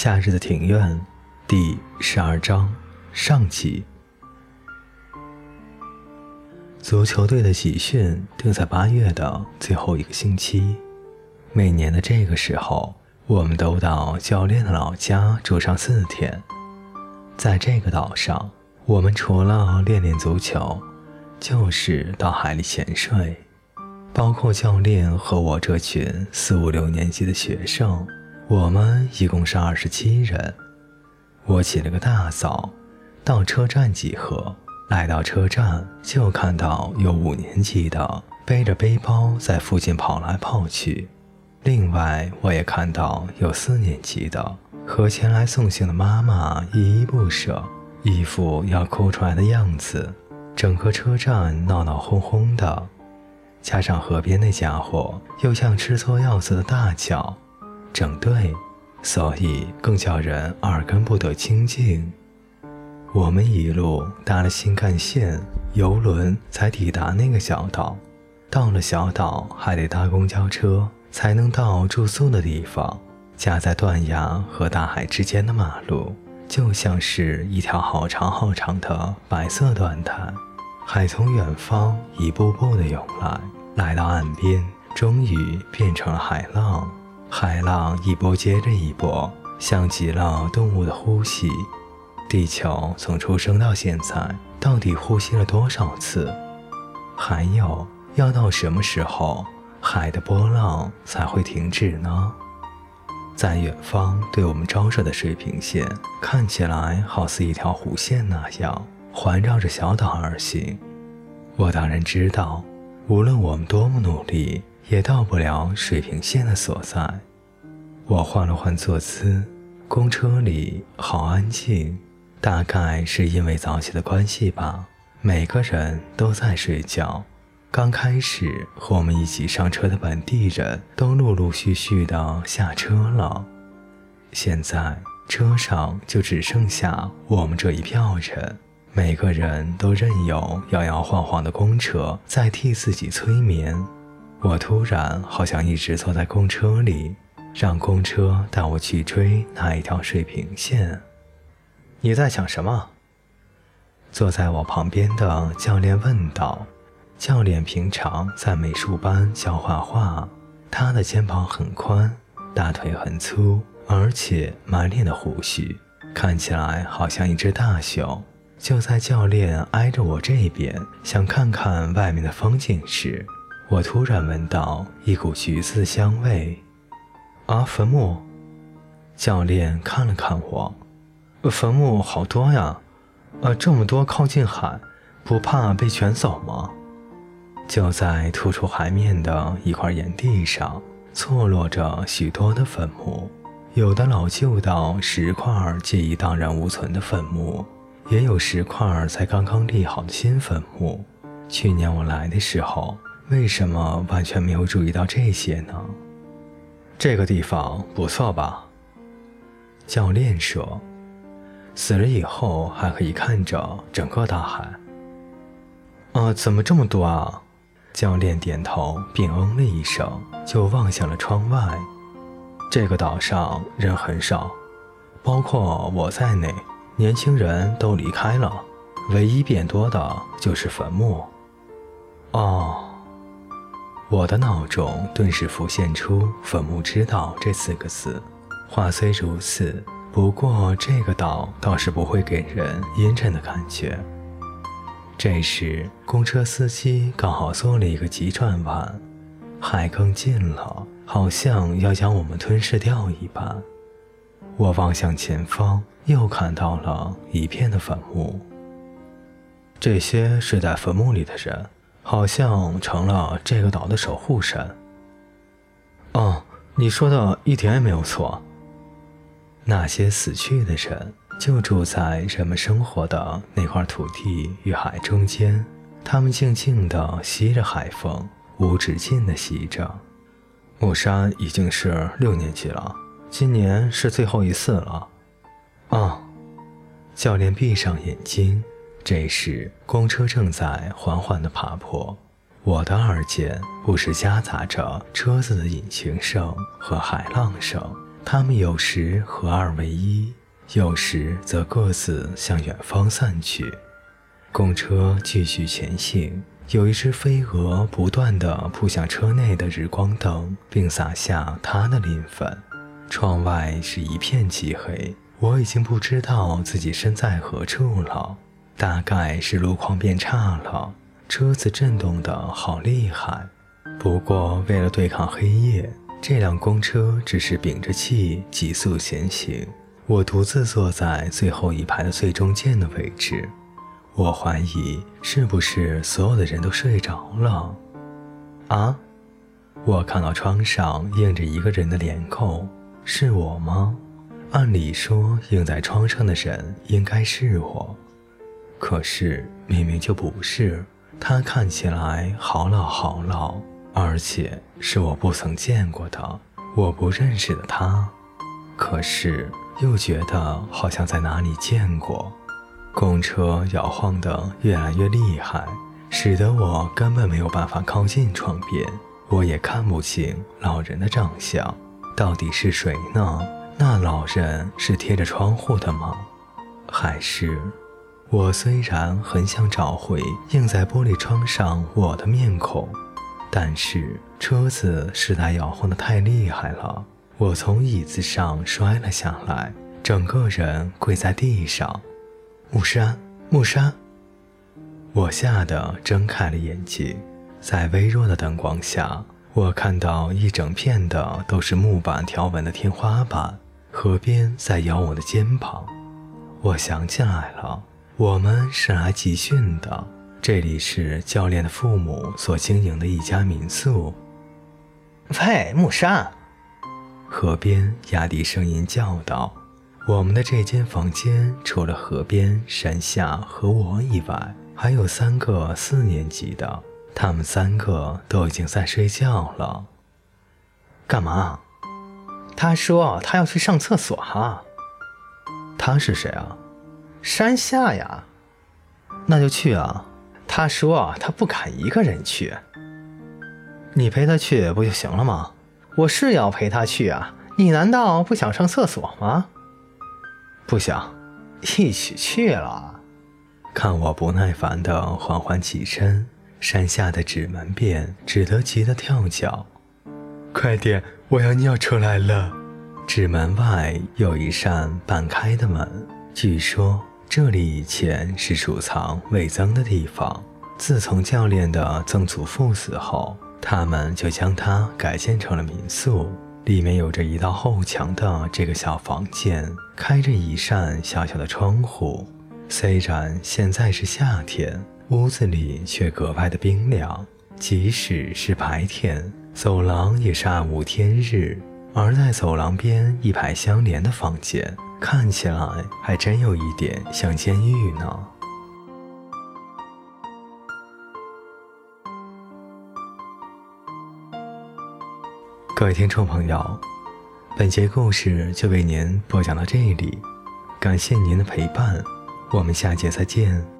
夏日的庭院第12章上集。足球队的集训定在8月的最后一个星期，每年的这个时候，我们都到教练的老家住上4天。在这个岛上，我们除了练足球，就是到海里潜水。包括教练和我这群4、5、6年级的学生，我们一共是27人。我起了个大早，到车站集合。来到车站，就看到有5年级的背着背包在附近跑来跑去。另外，我也看到有4年级的和前来送行的妈妈依依不舍，一副要哭出来的样子。整个车站闹闹哄哄的，加上河边那家伙又像吃错药似的大叫，整队，所以更叫人耳根不得清净。我们一路搭了新干线、游轮才抵达那个小岛，到了小岛还得搭公交车才能到住宿的地方。夹在断崖和大海之间的马路，就像是一条好长好长的白色缎带。海从远方一步步地涌来，来到岸边，终于变成了海浪。海浪一波接着一波，像极了动物的呼吸。地球从出生到现在，到底呼吸了多少次？还有，要到什么时候，海的波浪才会停止呢？在远方对我们照射的水平线，看起来好似一条弧线那样环绕着小岛而行。我当然知道，无论我们多么努力，也到不了水平线的所在。我换了换坐姿，公车里好安静，大概是因为早起的关系吧，每个人都在睡觉。刚开始和我们一起上车的本地人都陆陆续续的下车了，现在车上就只剩下我们这一票人。每个人都任由摇摇晃晃的公车在替自己催眠。我突然好像一直坐在公车里，让公车带我去追那一条水平线。你在想什么？坐在我旁边的教练问道。教练平常在美术班教画画，他的肩膀很宽，大腿很粗，而且满脸的胡须，看起来好像一只大熊。就在教练挨着我这边，想看看外面的风景时，我突然闻到一股橘子香味。啊，坟墓？教练看了看我，坟墓好多呀，这么多靠近海，不怕被卷走吗？就在突出海面的一块岩地上，错落着许多的坟墓，有的老旧到10块皆已荡然无存的坟墓，也有10块才刚刚立好的新坟墓。去年我来的时候，为什么完全没有注意到这些呢？这个地方不错吧？教练说，死了以后还可以看着整个大海。怎么这么多啊？教练点头并嗯了一声，就望向了窗外。这个岛上人很少，包括我在内，年轻人都离开了，唯一变多的就是坟墓。哦，我的脑中顿时浮现出坟墓之岛这4个字。话虽如此，不过这个岛倒是不会给人阴沉的感觉。这时公车司机刚好做了一个急转弯，海更近了，好像要将我们吞噬掉一般。我望向前方，又看到了一片的坟墓。这些睡在坟墓里的人，好像成了这个岛的守护神。你说的一点也没有错。那些死去的人就住在人们生活的那块土地与海中间，他们静静地吸着海风，无止境地吸着。木山已经是6年级了，今年是最后一次了。教练闭上眼睛。这时公车正在缓缓地爬坡，我的耳尖不时夹杂着车子的引擎声和海浪声，它们有时合二为一，有时则各自向远方散去。公车继续前行，有一只飞蛾不断地扑向车内的日光灯，并洒下它的磷粉。窗外是一片漆黑，我已经不知道自己身在何处了，大概是路况变差了，车子震动得好厉害。不过为了对抗黑夜，这辆公车只是屏着气急速前行。我独自坐在最后一排的最中间的位置，我怀疑是不是所有的人都睡着了啊？我看到窗上映着一个人的脸孔，是我吗？按理说映在窗上的人应该是我，可是明明就不是。他看起来好老好老，而且是我不曾见过的，我不认识的他，可是又觉得好像在哪里见过。公车摇晃得越来越厉害，使得我根本没有办法靠近窗边，我也看不清老人的长相。到底是谁呢？那老人是贴着窗户的吗？还是……我虽然很想找回映在玻璃窗上我的面孔，但是车子实在摇晃得太厉害了，我从椅子上摔了下来，整个人跪在地上。木山，木山！我吓得睁开了眼睛，在微弱的灯光下，我看到一整片的都是木板条纹的天花板，河边在摇我的肩膀。我想起来了，我们是来集训的，这里是教练的父母所经营的一家民宿。喂，木沙！河边压低声音叫道。我们的这间房间除了河边、山下和我以外，还有3个4年级的，他们3个都已经在睡觉了。干嘛？他说他要去上厕所哈。他是谁啊？山下呀。那就去啊。他说他不敢一个人去。你陪他去不就行了吗？我是要陪他去啊，你难道不想上厕所吗？不想。一起去了。看我不耐烦地缓缓起身，山下的纸门便只得急得跳脚。快点，我要尿出来了！纸门外有一扇半开的门，据说这里以前是储藏味增的地方。自从教练的曾祖父死后，他们就将它改建成了民宿。里面有着一道后墙的这个小房间，开着一扇小小的窗户。虽然现在是夏天，屋子里却格外的冰凉，即使是白天，走廊也是暗无天日。而在走廊边一排相连的房间，看起来还真有一点像监狱呢。各位听众朋友，本节故事就为您播讲到这里，感谢您的陪伴，我们下节再见。